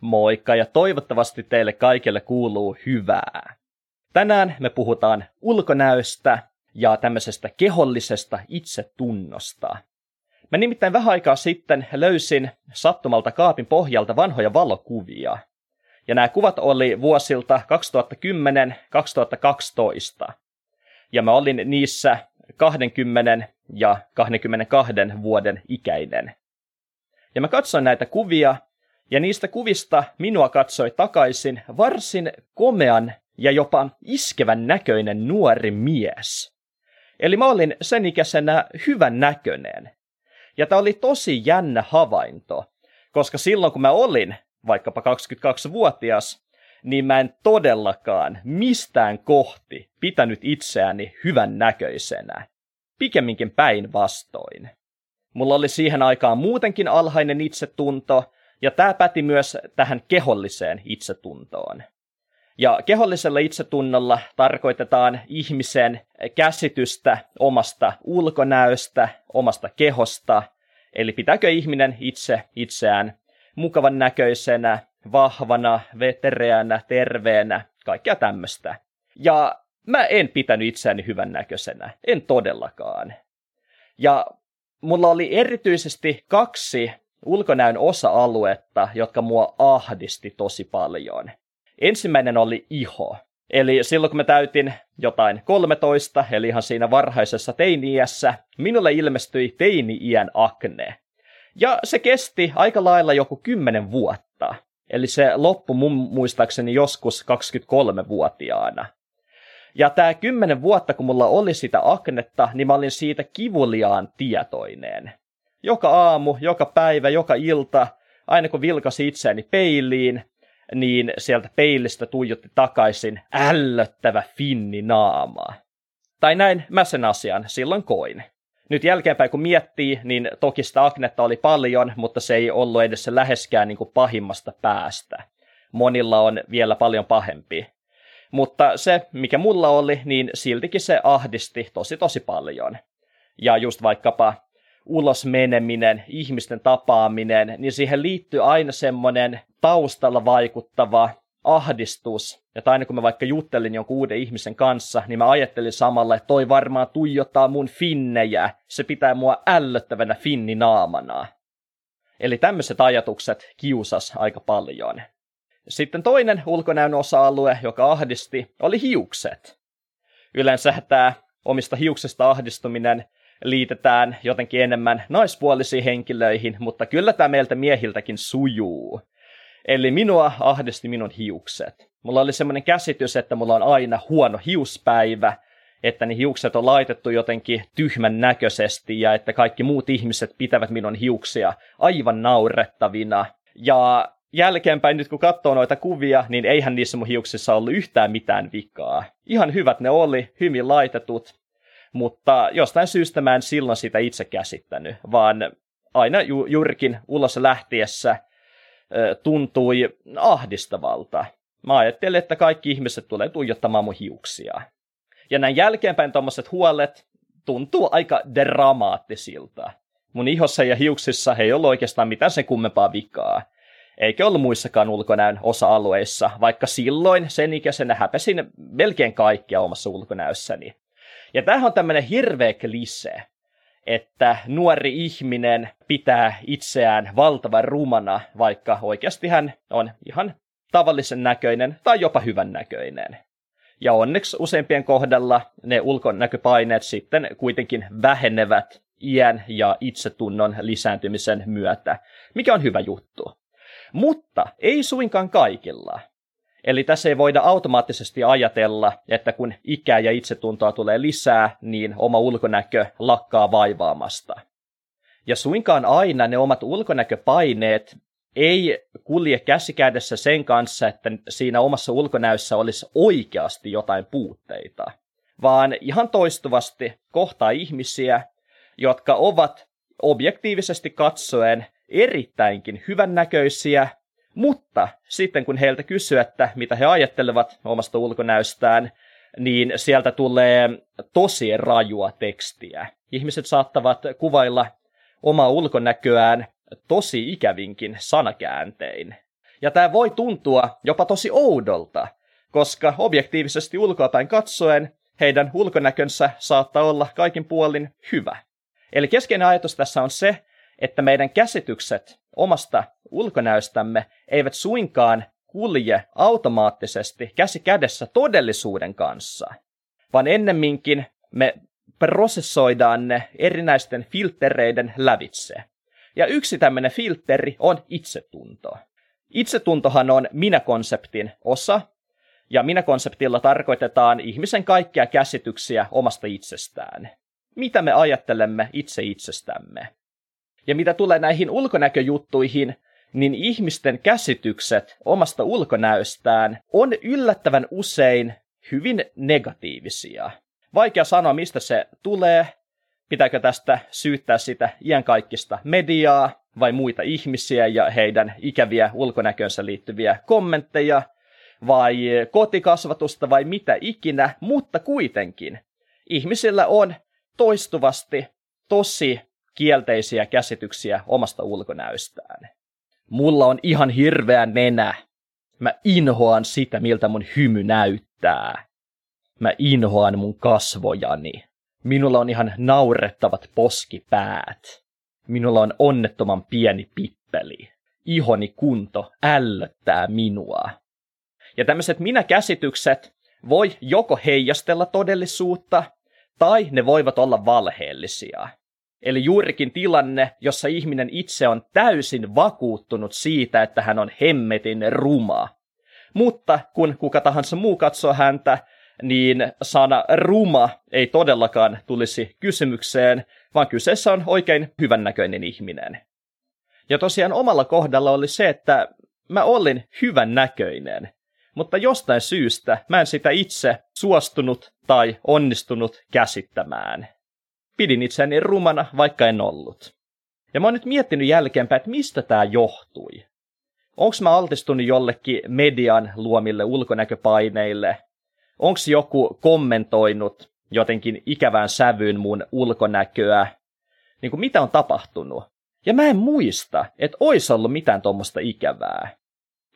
moikka ja toivottavasti teille kaikille kuuluu hyvää. Tänään me puhutaan ulkonäöstä ja tämmöisestä kehollisesta itsetunnosta. Mä nimittäin vähän aikaa sitten löysin sattumalta kaapin pohjalta vanhoja valokuvia. Ja nämä kuvat oli vuosilta 2010-2012. Ja mä olin niissä 20 ja 22 vuoden ikäinen. Ja mä katsoin näitä kuvia, ja niistä kuvista minua katsoi takaisin varsin komean ja jopa iskevän näköinen nuori mies. Eli mä olin sen ikäisenä hyvän näköinen. Ja tää oli tosi jännä havainto, koska silloin kun mä olin vaikkapa 22-vuotias, niin mä en todellakaan mistään kohti pitänyt itseäni hyvän näköisenä. Pikemminkin päinvastoin. Mulla oli siihen aikaan muutenkin alhainen itsetunto, ja tää päti myös tähän keholliseen itsetuntoon. Ja kehollisella itsetunnolla tarkoitetaan ihmisen käsitystä omasta ulkonäöstä, omasta kehosta, eli pitääkö ihminen itse itseään mukavan näköisenä, vahvana, vetereänä, terveenä, kaikkea tämmöistä. Ja mä en pitänyt itseäni hyvän näköisenä, en todellakaan. Ja mulla oli erityisesti 2 ulkonäön osa-aluetta, jotka mua ahdisti tosi paljon. Ensimmäinen oli iho. Eli silloin kun mä täytin jotain 13, eli ihan siinä varhaisessa teini-iässä, minulle ilmestyi teini-iän akne. Ja se kesti aika lailla joku 10 vuotta. Eli se loppui mun muistaakseni joskus 23-vuotiaana. Ja tää 10 vuotta, kun mulla oli sitä aknetta, niin mä olin siitä kivuliaan tietoinen. Joka aamu, joka päivä, joka ilta, aina kun vilkasi itseäni peiliin, niin sieltä peilistä tuijotti takaisin ällöttävä finninaama. Tai näin mä sen asian silloin koin. Nyt jälkeenpäin kun miettii, niin toki sitä aknetta oli paljon, mutta se ei ollut edes läheskään niin kuin pahimmasta päästä. Monilla on vielä paljon pahempi. Mutta se, mikä mulla oli, niin siltikin se ahdisti tosi paljon. Ja just vaikkapa ulos meneminen, ihmisten tapaaminen, niin siihen liittyy aina semmoinen taustalla vaikuttava ahdistus. Ja aina kun mä vaikka juttelin jonkun uuden ihmisen kanssa, niin mä ajattelin samalla, että toi varmaan tuijottaa mun finnejä. Se pitää mua ällöttävänä finninaamana. Eli tämmöiset ajatukset kiusas aika paljon. Sitten toinen ulkonäön osa-alue, joka ahdisti, oli hiukset. Yleensä tämä omista hiuksista ahdistuminen liitetään jotenkin enemmän naispuolisiin henkilöihin, mutta kyllä tämä meiltä miehiltäkin sujuu. Eli minua ahdisti minun hiukset. Mulla oli semmoinen käsitys, että mulla on aina huono hiuspäivä, että ne hiukset on laitettu jotenkin tyhmän näköisesti ja että kaikki muut ihmiset pitävät minun hiuksia aivan naurettavina. Ja jälkeenpäin nyt kun katsoo noita kuvia, niin eihän niissä mun hiuksissa ollut yhtään mitään vikaa. Ihan hyvät ne oli, hyvin laitetut, mutta jostain syystä mä en silloin sitä itse käsittänyt, vaan aina juurikin ulos lähtiessä tuntui ahdistavalta. Mä ajattelin, että kaikki ihmiset tulee tuijottamaan mun hiuksia. Ja näin jälkeenpäin tommoset huolet tuntuu aika dramaattisilta. Mun ihossa ja hiuksissa ei ollut oikeastaan mitään sen kummempaa vikaa. Eikä ollut muissakaan ulkonäön osa-alueissa, vaikka silloin sen ikäisenä häpäsin melkein kaikkia omassa ulkonäössäni. Ja tämähän on tämmöinen hirveä klise, että nuori ihminen pitää itseään valtavan rumana, vaikka oikeasti hän on ihan tavallisen näköinen tai jopa hyvän näköinen. Ja onneksi useimpien kohdalla ne ulkonäköpaineet sitten kuitenkin vähenevät iän ja itsetunnon lisääntymisen myötä, mikä on hyvä juttu. Mutta ei suinkaan kaikilla. Eli tässä ei voida automaattisesti ajatella, että kun ikää ja itsetuntoa tulee lisää, niin oma ulkonäkö lakkaa vaivaamasta. Ja suinkaan aina ne omat ulkonäköpaineet ei kulje käsikädessä sen kanssa, että siinä omassa ulkonäössä olisi oikeasti jotain puutteita, vaan ihan toistuvasti kohtaa ihmisiä, jotka ovat objektiivisesti katsoen erittäinkin hyvännäköisiä, mutta sitten kun heiltä kysyy, että mitä he ajattelevat omasta ulkonäöstään, niin sieltä tulee tosi rajua tekstiä. Ihmiset saattavat kuvailla omaa ulkonäköään tosi ikävinkin sanakääntein. Ja tämä voi tuntua jopa tosi oudolta, koska objektiivisesti ulkoapäin katsoen heidän ulkonäkönsä saattaa olla kaikin puolin hyvä. Eli keskeinen ajatus tässä on se, että meidän käsitykset omasta ulkonäöstämme eivät suinkaan kulje automaattisesti käsi kädessä todellisuuden kanssa, vaan ennemminkin me prosessoidaan ne erinäisten filttereiden lävitse. Ja yksi tämmöinen filtteri on itsetunto. Itsetuntohan on minä-konseptin osa, ja minä-konseptilla tarkoitetaan ihmisen kaikkia käsityksiä omasta itsestään. Mitä me ajattelemme itse itsestämme? Ja mitä tulee näihin ulkonäköjuttuihin, niin ihmisten käsitykset omasta ulkonäöstään on yllättävän usein hyvin negatiivisia. Vaikea sanoa, mistä se tulee. Pitääkö tästä syyttää sitä iänkaikkista mediaa vai muita ihmisiä ja heidän ikäviä ulkonäköönsä liittyviä kommentteja vai kotikasvatusta vai mitä ikinä, mutta kuitenkin ihmisillä on toistuvasti tosi kielteisiä käsityksiä omasta ulkonäöstään. Mulla on ihan hirveä nenä. Mä inhoan sitä, miltä mun hymy näyttää. Mä inhoan mun kasvojani. Minulla on ihan naurettavat poskipäät. Minulla on onnettoman pieni pippeli. Ihoni kunto ällöttää minua. Ja tämmöiset minä-käsitykset voi joko heijastella todellisuutta, tai ne voivat olla valheellisia. Eli juurikin tilanne, jossa ihminen itse on täysin vakuuttunut siitä, että hän on hemmetin ruma. Mutta kun kuka tahansa muu katsoo häntä, niin sana ruma ei todellakaan tulisi kysymykseen, vaan kyseessä on oikein hyvännäköinen ihminen. Ja tosiaan omalla kohdalla oli se, että mä olin hyvännäköinen, mutta jostain syystä mä en sitä itse suostunut tai onnistunut käsittämään. Pidin itseäni rumana, vaikka en ollut. Ja mä oon nyt miettinyt jälkeenpäin, että mistä tää johtui. Onks mä altistunut jollekin median luomille ulkonäköpaineille? Onks joku kommentoinut jotenkin ikävään sävyyn mun ulkonäköä? Niin kuin mitä on tapahtunut? Ja mä en muista, että ois ollut mitään tuommoista ikävää.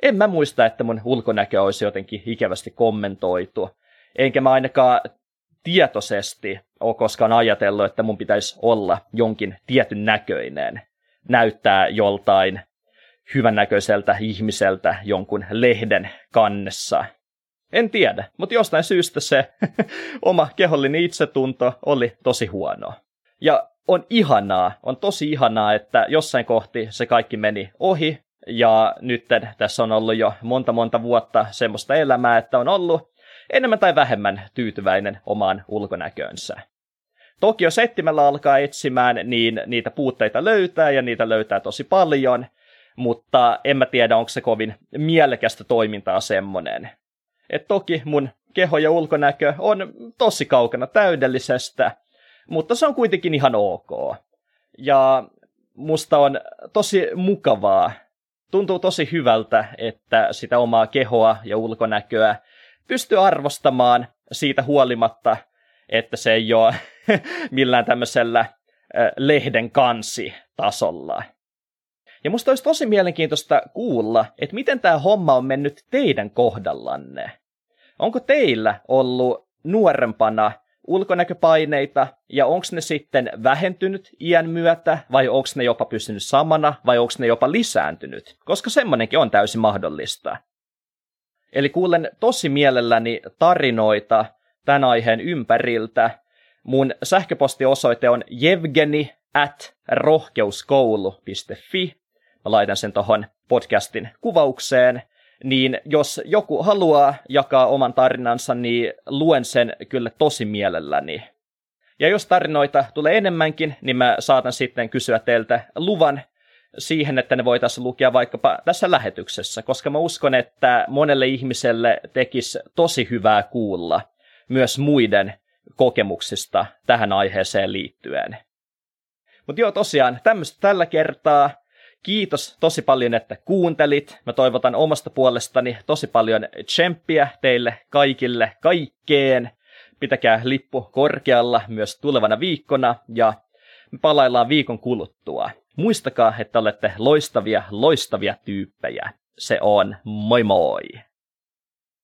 En mä muista, että mun ulkonäköä olisi jotenkin ikävästi kommentoitu. Enkä mä ainakaan tietoisesti ole koskaan ajatellut, että mun pitäisi olla jonkin tietyn näköinen, näyttää joltain hyvännäköiseltä ihmiseltä jonkun lehden kannessa. En tiedä, mutta jostain syystä se oma kehollinen itsetunto oli tosi huono. Ja on tosi ihanaa, että jossain kohti se kaikki meni ohi, ja nyt tässä on ollut jo monta vuotta semmoista elämää, että on ollut enemmän tai vähemmän tyytyväinen omaan ulkonäköönsä. Toki jos etsimällä alkaa etsimään, niin niitä puutteita löytää, ja niitä löytää tosi paljon, mutta en mä tiedä, onko se kovin mielekästä toimintaa semmoinen. Et toki mun keho ja ulkonäkö on tosi kaukana täydellisestä, mutta se on kuitenkin ihan ok. Ja musta on tosi mukavaa, tuntuu tosi hyvältä, että sitä omaa kehoa ja ulkonäköä pystyy arvostamaan siitä huolimatta, että se ei ole millään tämmöisellä lehden kansitasolla. Ja musta olisi tosi mielenkiintoista kuulla, että miten tämä homma on mennyt teidän kohdallanne. Onko teillä ollut nuorempana ulkonäköpaineita, ja onko ne sitten vähentynyt iän myötä, vai onko ne jopa pysynyt samana, vai onko ne jopa lisääntynyt, koska semmoinenkin on täysin mahdollista. Eli kuulen tosi mielelläni tarinoita tämän aiheen ympäriltä. Mun sähköpostiosoite on jevgeni@rohkeuskoulu.fi. Mä laitan sen tohon podcastin kuvaukseen. Niin jos joku haluaa jakaa oman tarinansa, niin luen sen kyllä tosi mielelläni. Ja jos tarinoita tulee enemmänkin, niin mä saatan sitten kysyä teiltä luvan siihen, että ne voitaisiin lukea vaikkapa tässä lähetyksessä, koska mä uskon, että monelle ihmiselle tekisi tosi hyvää kuulla myös muiden kokemuksista tähän aiheeseen liittyen. Mutta joo, tosiaan tämmöistä tällä kertaa. Kiitos tosi paljon, että kuuntelit. Mä toivotan omasta puolestani tosi paljon tsemppiä teille kaikille kaikkeen. Pitäkää lippu korkealla myös tulevana viikkona ja me palaillaan viikon kuluttua. Muistakaa, että olette loistavia tyyppejä. Se on moi moi!